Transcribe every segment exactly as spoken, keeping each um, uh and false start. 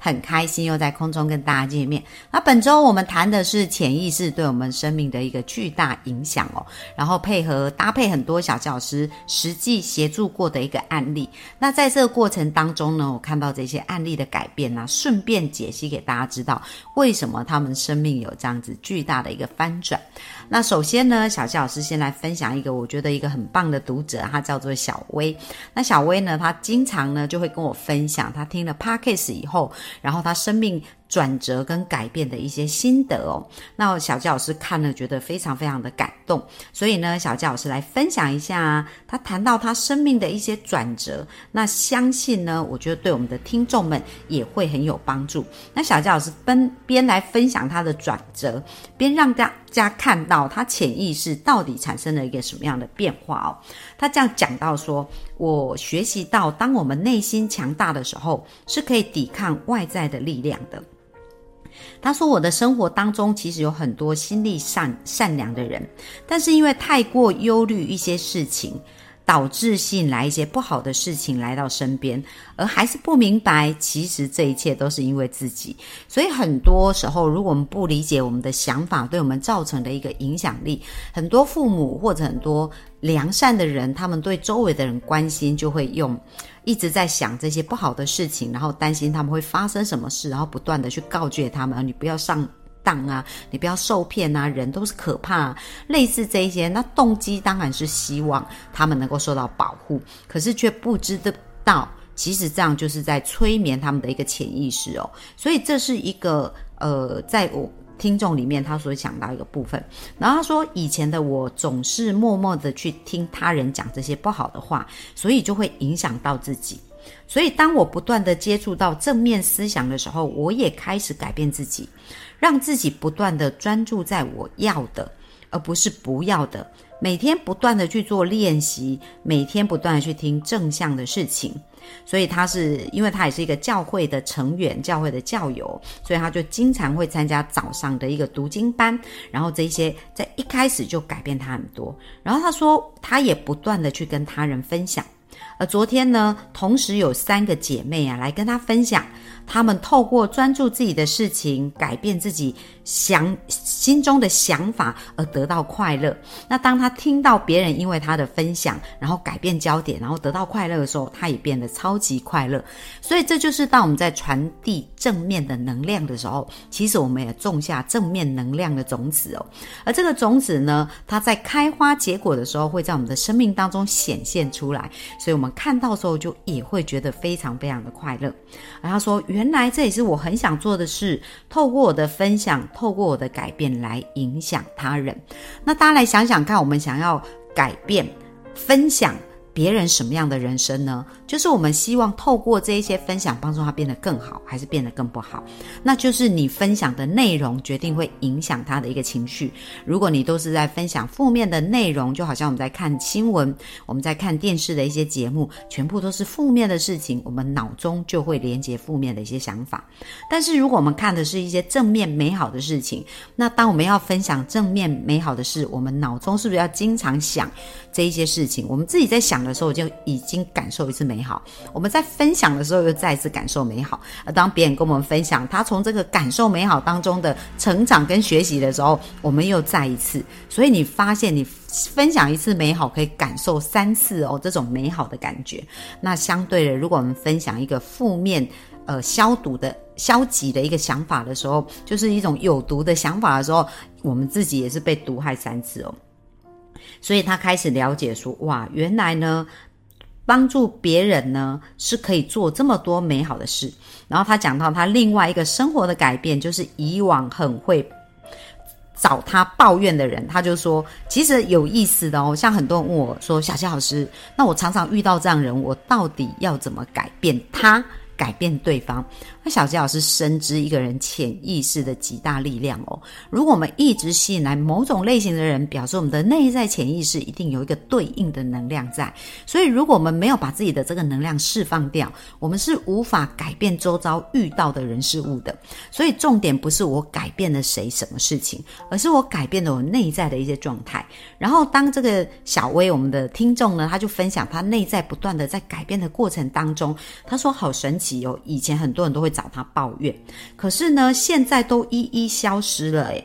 很开心又在空中跟大家见面。那本周我们谈的是潜意识对我们生命的一个巨大影响哦，然后配合搭配很多小纪老师实际协助过的一个案例。那在这个过程当中呢，我看到这些案例的改变啊，顺便解析给大家知道为什么他们生命有这样子巨大的一个翻转。那首先呢，小纪老师先来分享一个我觉得一个很棒的读者，他叫做小薇。那小薇呢，他经常呢就会跟我分享他听了 Podcast 以后，然后他生命转折跟改变的一些心得哦。那小纪老师看了觉得非常非常的感动，所以呢小纪老师来分享一下、啊、他谈到他生命的一些转折，那相信呢我觉得对我们的听众们也会很有帮助。那小纪老师边边来分享他的转折，边让大家看到他潜意识到底产生了一个什么样的变化哦。他这样讲到说，我学习到当我们内心强大的时候，是可以抵抗外在的力量的。他说，我的生活当中其实有很多心地善善良的人，但是因为太过忧虑一些事情，导致吸引来一些不好的事情来到身边，而还是不明白其实这一切都是因为自己。所以很多时候如果我们不理解我们的想法对我们造成的一个影响力，很多父母或者很多良善的人，他们对周围的人关心就会用一直在想这些不好的事情，然后担心他们会发生什么事，然后不断的去告诫他们，你不要上当啊，你不要受骗啊，人都是可怕啊，类似这一些。那动机当然是希望他们能够受到保护，可是却不知道其实这样就是在催眠他们的一个潜意识哦。所以这是一个呃，在我听众里面他所讲到一个部分。然后他说，以前的我总是默默的去听他人讲这些不好的话，所以就会影响到自己。所以当我不断的接触到正面思想的时候，我也开始改变自己，让自己不断的专注在我要的，而不是不要的，每天不断的去做练习，每天不断的去听正向的事情。所以他是因为他也是一个教会的成员，教会的教友，所以他就经常会参加早上的一个读经班，然后这些在一开始就改变他很多。然后他说，他也不断的去跟他人分享。而昨天呢，同时有三个姐妹啊来跟她分享，她们透过专注自己的事情，改变自己想心中的想法而得到快乐。那当她听到别人因为她的分享，然后改变焦点，然后得到快乐的时候，她也变得超级快乐。所以这就是当我们在传递正面的能量的时候，其实我们也种下正面能量的种子哦。而这个种子呢，它在开花结果的时候，会在我们的生命当中显现出来。所以我们看到的时候就也会觉得非常非常的快乐。而他说，原来这也是我很想做的事，透过我的分享，透过我的改变来影响他人。那大家来想想看，我们想要改变分享别人什么样的人生呢？就是我们希望透过这一些分享帮助他变得更好，还是变得更不好？那就是你分享的内容决定会影响他的一个情绪。如果你都是在分享负面的内容，就好像我们在看新闻，我们在看电视的一些节目，全部都是负面的事情，我们脑中就会连接负面的一些想法。但是如果我们看的是一些正面美好的事情，那当我们要分享正面美好的事，我们脑中是不是要经常想这一些事情？我们自己在想的时候就已经感受一次美好，我们在分享的时候又再一次感受美好。而当别人跟我们分享他从这个感受美好当中的成长跟学习的时候，我们又再一次。所以你发现你分享一次美好可以感受三次哦，这种美好的感觉。那相对的，如果我们分享一个负面呃消毒的消极的一个想法的时候，就是一种有毒的想法的时候，我们自己也是被毒害三次哦。所以他开始了解说，哇，原来呢帮助别人呢是可以做这么多美好的事。然后他讲到他另外一个生活的改变，就是以往很会找他抱怨的人，他就说其实有意思的哦，像很多人问我说，小纪老师，那我常常遇到这样人，我到底要怎么改变他改变对方。那小杰老师深知一个人潜意识的极大力量哦。如果我们一直吸引来某种类型的人，表示我们的内在潜意识一定有一个对应的能量在。所以如果我们没有把自己的这个能量释放掉，我们是无法改变周遭遇到的人事物的。所以重点不是我改变了谁什么事情，而是我改变了我内在的一些状态。然后当这个小薇，我们的听众呢，他就分享他内在不断的在改变的过程当中，他说好神奇哦，以前很多人都会找他抱怨，可是呢现在都一一消失了耶。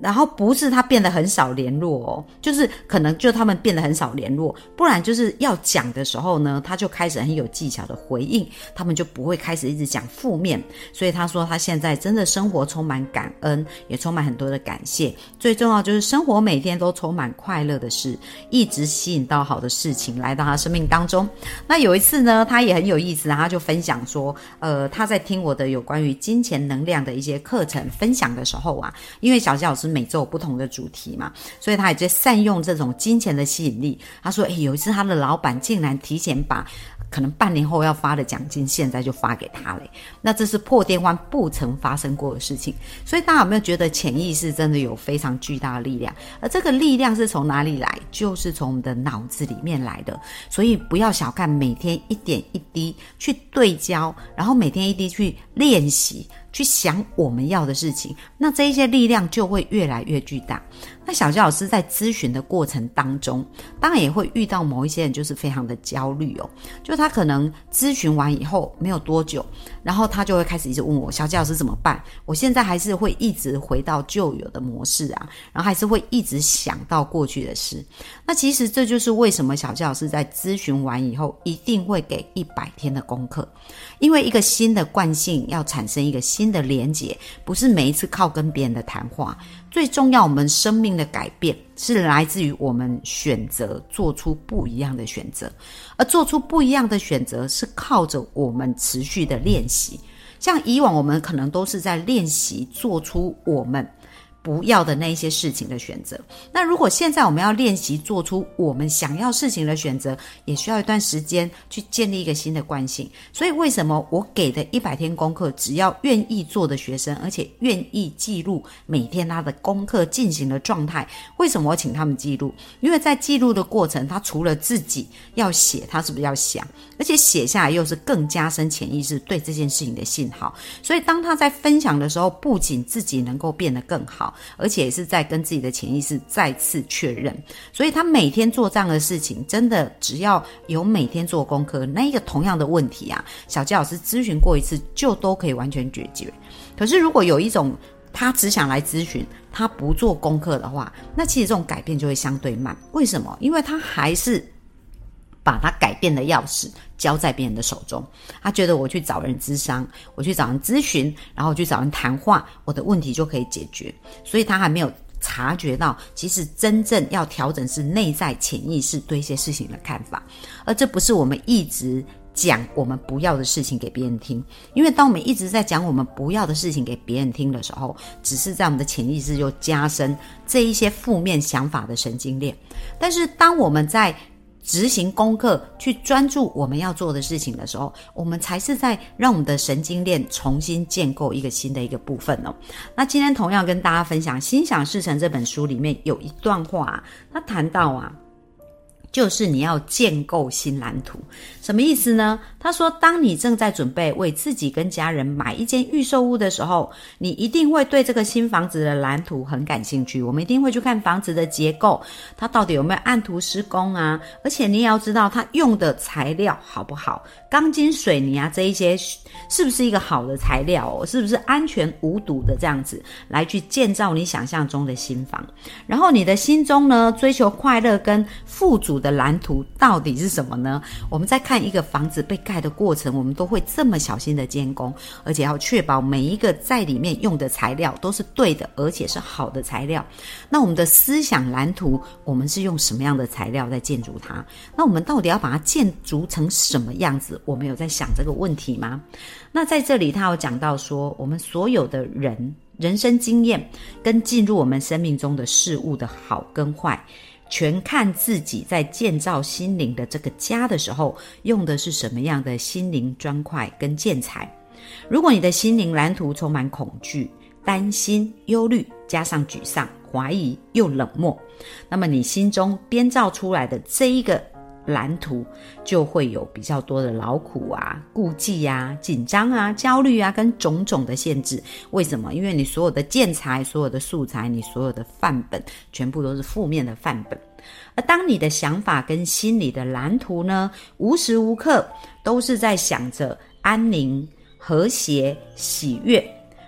然后不是他变得很少联络哦，就是可能就他们变得很少联络，不然就是要讲的时候呢，他就开始很有技巧的回应，他们就不会开始一直讲负面。所以他说他现在真的生活充满感恩，也充满很多的感谢，最重要就是生活每天都充满快乐的事，一直吸引到好的事情来到他生命当中。那有一次呢，他也很有意思，他就分享说呃，他在听我的有关于金钱能量的一些课程分享的时候啊，因为小杰老师每周有不同的主题嘛，所以他也在善用这种金钱的吸引力。他说、欸、有一次他的老板竟然提前把可能半年后要发的奖金现在就发给他了，那这是破天荒不曾发生过的事情。所以大家有没有觉得潜意识真的有非常巨大的力量？而这个力量是从哪里来？就是从我们的脑子里面来的。所以不要小看每天一点一滴去对焦，然后每天一滴去练习，去想我们要的事情，那这一些力量就会越来越巨大。那小杰老师在咨询的过程当中，当然也会遇到某一些人就是非常的焦虑哦，就他可能咨询完以后没有多久，然后他就会开始一直问我，小杰老师怎么办？我现在还是会一直回到旧有的模式啊，然后还是会一直想到过去的事。那其实这就是为什么小杰老师在咨询完以后一定会给一百天的功课，因为一个新的惯性要产生一个新的连结，不是每一次靠跟别人的谈话。最重要，我们生命的改变是来自于我们选择做出不一样的选择，而做出不一样的选择是靠着我们持续的练习。像以往我们可能都是在练习做出我们不要的那一些事情的选择，那如果现在我们要练习做出我们想要事情的选择，也需要一段时间去建立一个新的惯性。所以为什么我给的一百天功课，只要愿意做的学生，而且愿意记录每天他的功课进行的状态，为什么我请他们记录？因为在记录的过程，他除了自己要写，他是不是要想，而且写下来又是更加深潜意识对这件事情的信号。所以当他在分享的时候，不仅自己能够变得更好，而且也是在跟自己的潜意识再次确认。所以他每天做这样的事情，真的只要有每天做功课，那一个同样的问题啊，小杰老师咨询过一次就都可以完全解决。可是如果有一种他只想来咨询，他不做功课的话，那其实这种改变就会相对慢。为什么？因为他还是把他改变的钥匙交在别人的手中，他觉得我去找人咨商，我去找人咨询，然后我去找人谈话，我的问题就可以解决。所以他还没有察觉到，其实真正要调整是内在潜意识对一些事情的看法，而这不是我们一直讲我们不要的事情给别人听。因为当我们一直在讲我们不要的事情给别人听的时候，只是在我们的潜意识就加深这一些负面想法的神经链。但是当我们在执行功课，去专注我们要做的事情的时候，我们才是在让我们的神经链重新建构一个新的一个部分哦。那今天同样跟大家分享《心想事成》这本书里面有一段话、啊，他谈到啊，就是你要建构新蓝图。什么意思呢？他说，当你正在准备为自己跟家人买一间预售屋的时候，你一定会对这个新房子的蓝图很感兴趣，我们一定会去看房子的结构，它到底有没有按图施工啊，而且你也要知道它用的材料好不好，钢筋水泥啊，这一些是不是一个好的材料哦，是不是安全无毒的，这样子来去建造你想象中的新房。然后你的心中呢，追求快乐跟富足的蓝图到底是什么呢？我们在看一个房子被盖的过程，我们都会这么小心的监工，而且要确保每一个在里面用的材料都是对的，而且是好的材料。那我们的思想蓝图，我们是用什么样的材料在建筑它？那我们到底要把它建筑成什么样子？我们有在想这个问题吗？那在这里他有讲到说，我们所有的人人生经验跟进入我们生命中的事物的好跟坏，全看自己在建造心灵的这个家的时候，用的是什么样的心灵砖块跟建材。如果你的心灵蓝图充满恐惧、担心、忧虑，加上沮丧、怀疑又冷漠，那么你心中编造出来的这一个蓝图就会有比较多的劳苦啊、顾忌啊、紧张啊、焦虑啊跟种种的限制。为什么？因为你所有的建材、所有的素材、你所有的范本全部都是负面的范本。而当你的想法跟心理的蓝图呢，无时无刻都是在想着安宁、和谐、喜悦，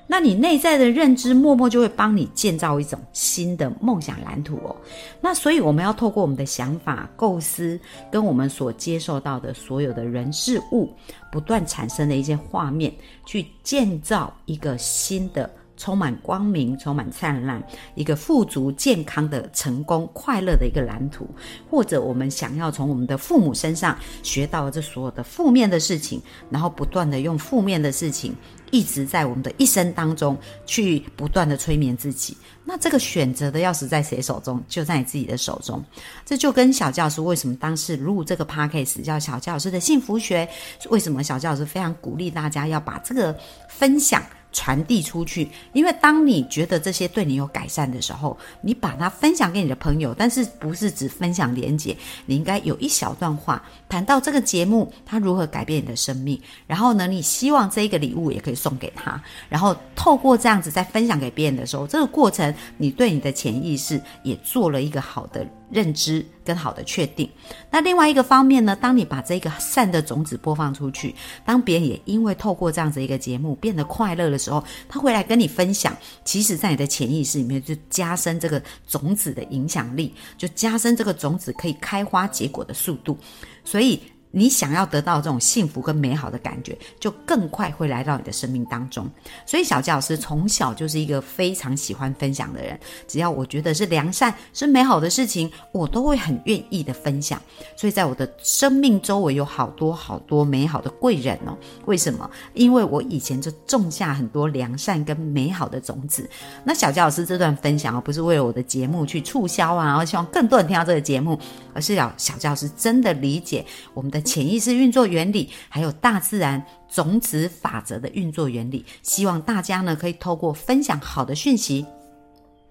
那你内在的认知默默就会帮你建造一种新的梦想蓝图哦。那所以我们要透过我们的想法、构思跟我们所接受到的所有的人事物不断产生的一些画面，去建造一个新的充满光明、充满灿烂、一个富足、健康的、成功、快乐的一个蓝图。或者我们想要从我们的父母身上学到这所有的负面的事情，然后不断的用负面的事情一直在我们的一生当中去不断的催眠自己。那这个选择的钥匙在谁手中？就在你自己的手中。这就跟小教师为什么当时录这个 Podcast 叫小教师的幸福学，为什么小教师非常鼓励大家要把这个分享传递出去。因为当你觉得这些对你有改善的时候，你把它分享给你的朋友，但是不是只分享连结，你应该有一小段话谈到这个节目它如何改变你的生命，然后呢你希望这一个礼物也可以送给他，然后透过这样子在分享给别人的时候，这个过程你对你的潜意识也做了一个好的认知跟好的确定。那另外一个方面呢，当你把这个善的种子播放出去，当别人也因为透过这样子一个节目变得快乐的时候，他回来跟你分享，其实在你的潜意识里面就加深这个种子的影响力，就加深这个种子可以开花结果的速度。所以你想要得到这种幸福跟美好的感觉，就更快会来到你的生命当中。所以小纪老师从小就是一个非常喜欢分享的人，只要我觉得是良善、是美好的事情，我都会很愿意的分享。所以在我的生命周围有好多好多美好的贵人哦。为什么？因为我以前就种下很多良善跟美好的种子。那小纪老师这段分享哦，不是为了我的节目去促销啊，然后希望更多人听到这个节目，而是小纪老师真的理解我们的潜意识运作原理，还有大自然种子法则的运作原理，希望大家呢可以透过分享好的讯息。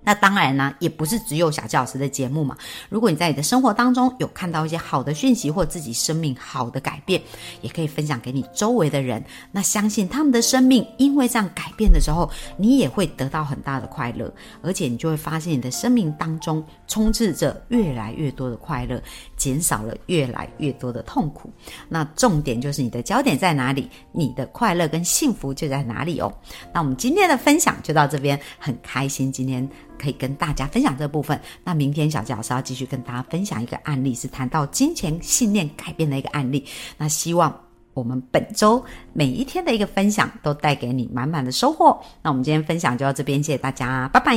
那当然呢，也不是只有小纪老师的节目嘛。如果你在你的生活当中有看到一些好的讯息，或自己生命好的改变，也可以分享给你周围的人。那相信他们的生命因为这样改变的时候，你也会得到很大的快乐，而且你就会发现你的生命当中充斥着越来越多的快乐，减少了越来越多的痛苦。那重点就是你的焦点在哪里，你的快乐跟幸福就在哪里哦。那我们今天的分享就到这边，很开心今天可以跟大家分享这部分。那明天小纪老师要继续跟大家分享一个案例，是谈到金钱信念改变的一个案例。那希望我们本周每一天的一个分享都带给你满满的收获。那我们今天分享就到这边，谢谢大家，拜拜。